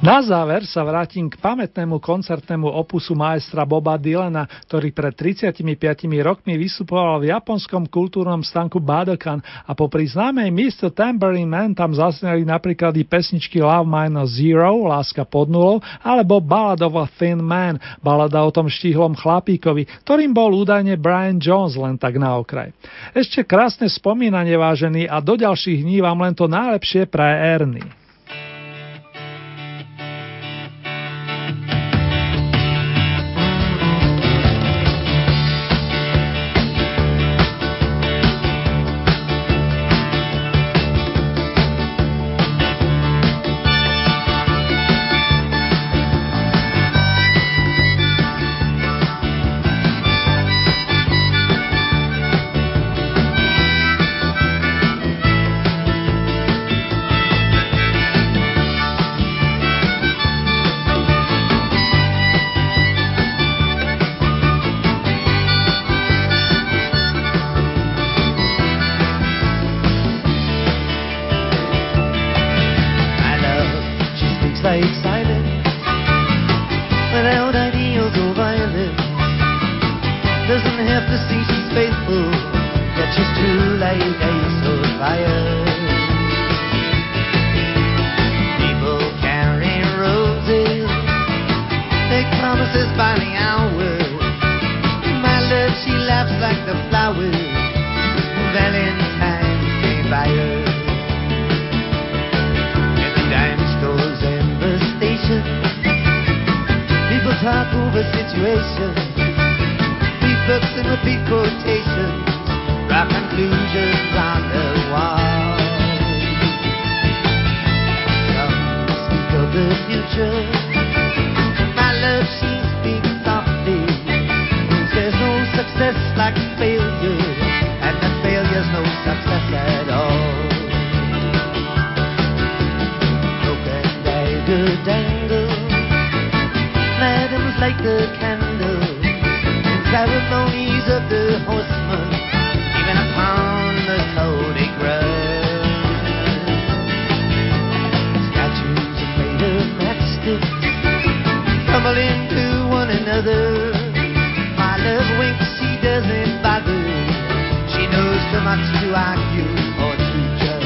Na záver sa vrátim k pamätnému koncertnému opusu maestra Boba Dylana, ktorý pred 35 rokmi vystupoval v japonskom kultúrnom stanku Budokan a popri známej Mr. Tambourine Man tam zazneli napríklad i pesničky Love Minus Zero, Láska pod nulou, alebo Ballad of a Thin Man, balada o tom štíhlom chlapíkovi, ktorým bol údajne Brian Jones, len tak na okraj. Ešte krásne spomínanie, vážení, a do ďalších dní vám len to najlepšie praje Ernie. Dangle, madam's like a candle, 'cause I was only ways of the horseman, even upon the Cody ground. Statues are made of matchsticks, tumble into one another. My love winks, she doesn't bother. She knows too much to argue or to judge.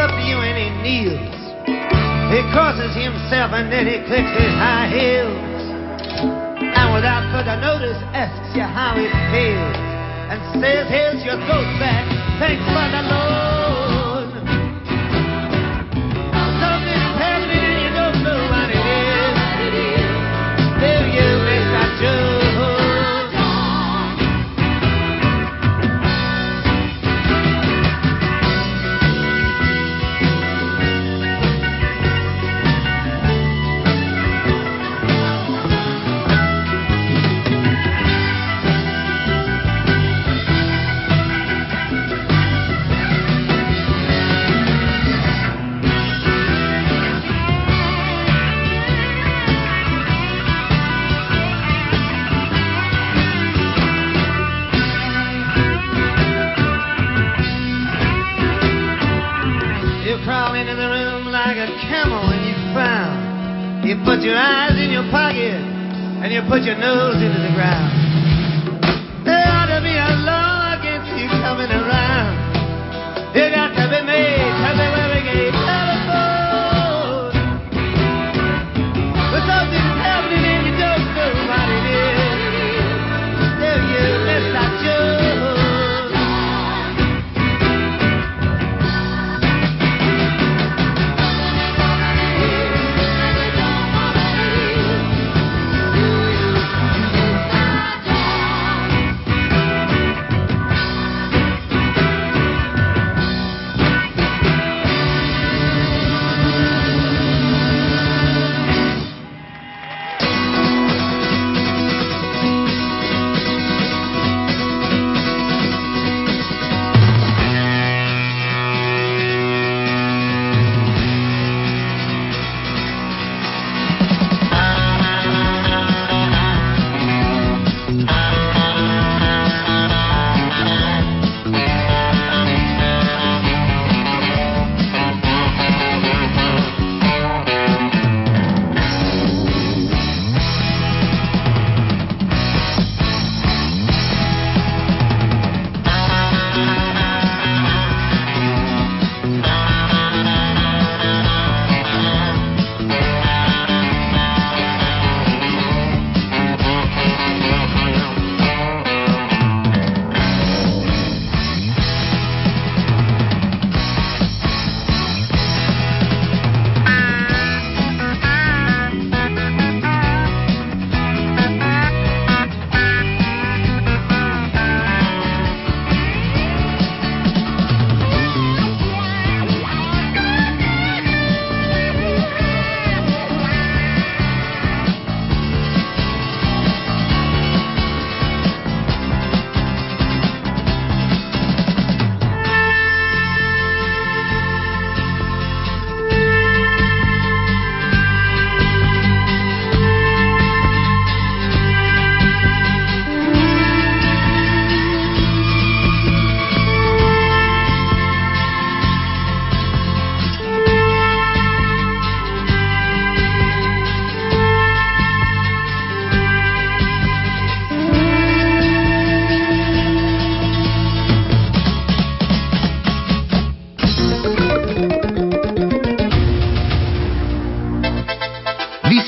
W and he kneels. He crosses himself and then he clicks his high heels. And without further notice asks you how it feels. And says, here's your throat back, thanks for the Lord. Something's happening and you don't know what it is. Still you may not do. You put your eyes in your pocket and you put your nose into the ground. There ought to be a law against you coming around. You got to be made to be where we get telephone. But something's happening and you don't know what it is. Still you missed out your.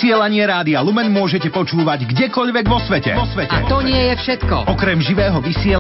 Vysielanie Rádia Lumen môžete počúvať kdekoľvek vo svete. A to nie je všetko. Okrem živého vysielania